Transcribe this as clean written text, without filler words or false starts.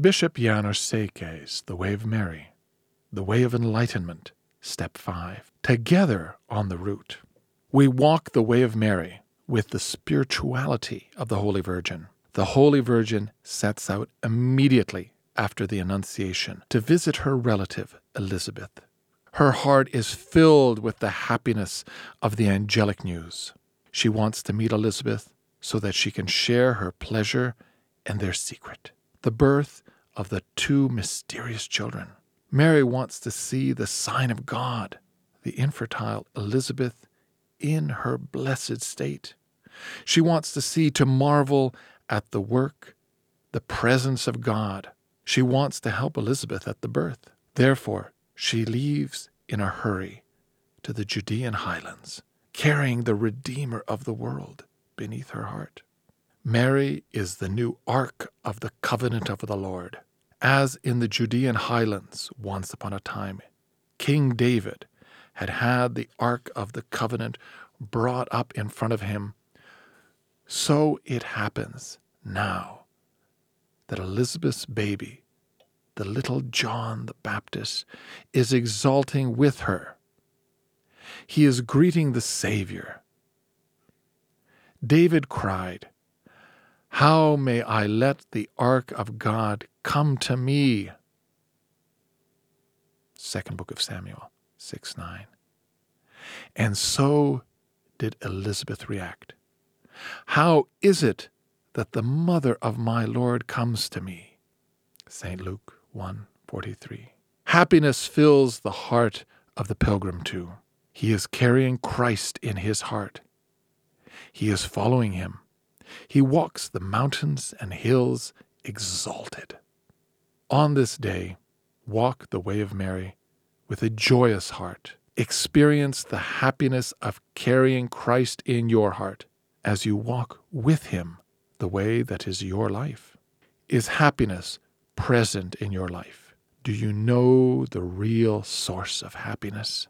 Bishop János Székely's The Way of Mary, The Way of Enlightenment, Step 5. Together on the route, we walk the way of Mary with the spirituality of the Holy Virgin. The Holy Virgin sets out immediately after the Annunciation to visit her relative, Elizabeth. Her heart is filled with the happiness of the angelic news. She wants to meet Elizabeth so that she can share her pleasure and their secret, the birth of the two mysterious children. Mary wants to see the sign of God, the infertile Elizabeth in her blessed state. She wants to see, to marvel at the work, the presence of God. She wants to help Elizabeth at the birth. Therefore, she leaves in a hurry to the Judean highlands, carrying the Redeemer of the world beneath her heart. Mary is the new Ark of the Covenant of the Lord. As in the Judean highlands once upon a time, King David had the Ark of the Covenant brought up in front of him. So it happens now that Elizabeth's baby, the little John the Baptist, is exulting with her. He is greeting the Savior. David cried, "How may I let the ark of God come to me?" Second book of Samuel, 6:9. And so did Elizabeth react. "How is it that the mother of my Lord comes to me?" St. Luke 1:43. Happiness fills the heart of the pilgrim too. He is carrying Christ in his heart. He is following him. He walks the mountains and hills exalted. On this day, walk the way of Mary with a joyous heart. Experience the happiness of carrying Christ in your heart as you walk with him the way that is your life. Is happiness present in your life? Do you know the real source of happiness?